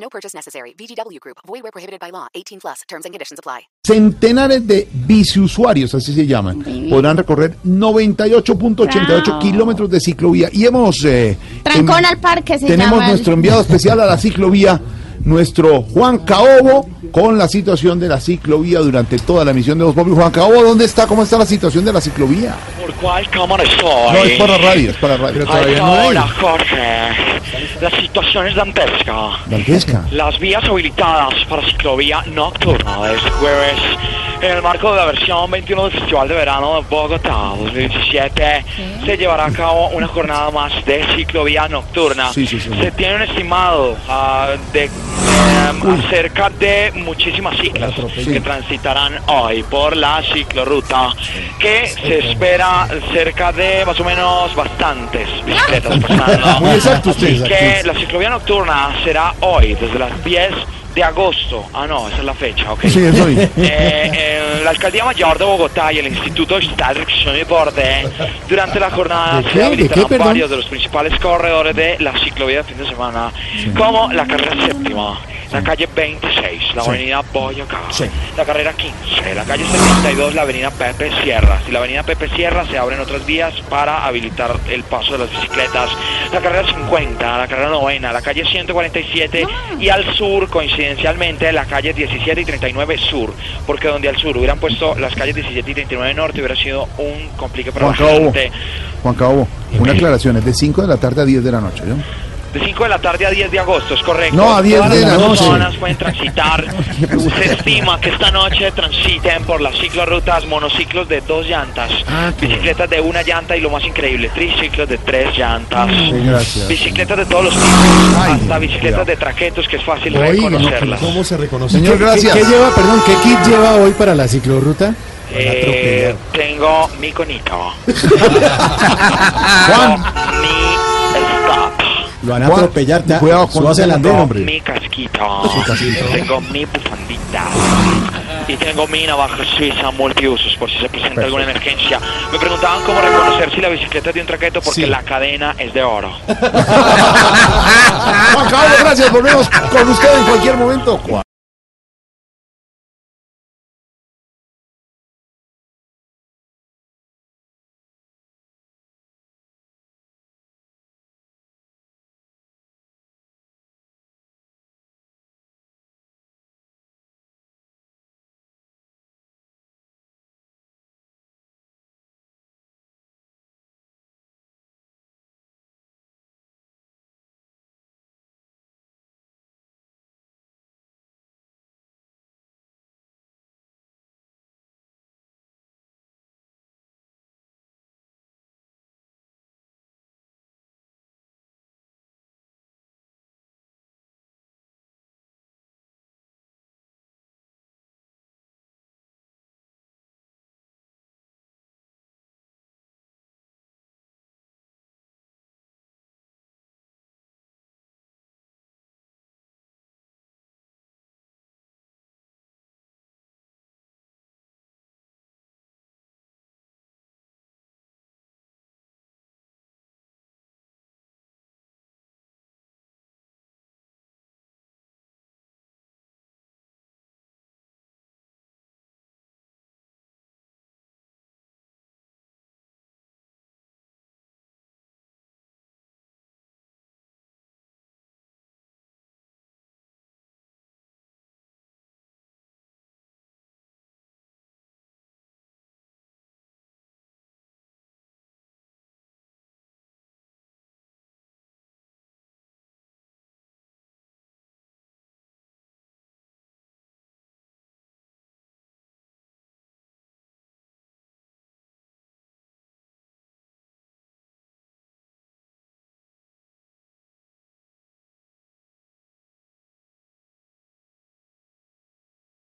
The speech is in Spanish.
No purchase necessary. VGW Group. Void where prohibited by law. 18 plus. Terms and conditions apply. Centenares de biciusuarios, así se llaman, podrán recorrer 98.88 kilómetros de ciclovía. Y hemos... Trancón al parque se tenemos llama nuestro enviado especial a la ciclovía, nuestro Juan Caobo, con la situación de la ciclovía durante toda la emisión de Voz Populi. Juan Caobo, ¿dónde está? ¿Cómo está la situación de la ciclovía? ¿Por cuál cámara estoy? No, es para radio. Hola, no, Jorge. La situación es dantesca. ¿Dantesca? Las vías habilitadas para ciclovía nocturna este jueves, en el marco de la versión 21 del Festival de Verano de Bogotá 2017, se llevará a cabo una jornada más de ciclovía nocturna. Sí. Se tiene un estimado de... acerca de muchísimas ciclas que transitarán hoy por la ciclorruta, que se espera cerca de más o menos bastantes bicicletas pasando. Muy exacto usted. Así que la ciclovía nocturna será hoy desde las 10 de agosto. Ah, no, esa es la fecha, ok. Sí, es hoy. La Alcaldía Mayor de Bogotá y el Instituto Estatal de Recreación y Deporte, durante la jornada se habilitarán varios de los principales corredores de la ciclovía de fin de semana, como la carrera séptima, la calle 26, la avenida Boyacá, la carrera 15, la calle 72, la avenida Pepe Sierra. Si la avenida Pepe Sierra se abren otras vías para habilitar el paso de las bicicletas, la carrera 50, la carrera novena, la calle 147 y al sur coincidencialmente la calle 17 y 39 sur, porque donde al sur hubieran puesto las calles 17 y 39 norte hubiera sido un complique para la gente. Juan Caobo, una aclaración, es de 5 de la tarde a 10 de la noche, ¿no? De 5 de la tarde a 10 de agosto, es correcto. No, a 10 de la noche. Todas las personas pueden transitar. Se estima que esta noche transiten por las ciclorrutas monociclos de 2 llantas, bicicletas de 1 llanta y lo más increíble, triciclos de 3 llantas. Gracias. Bicicletas de todos los tipos, hasta bicicletas de traquetos, que es fácil reconocerlas. ¿Cómo se reconoce? Señor, gracias. ¿Qué kit lleva hoy para la ciclorruta? Tengo mi conito. Juan. Lo van a atropellar, te hombre. Mi casquito, tengo mi bufandita y tengo mi navaja suiza multiusos por si se presenta alguna emergencia. Me preguntaban cómo reconocer si la bicicleta es de un traqueto, porque la cadena es de oro. Juan Caballo, gracias, volvemos con usted en cualquier momento.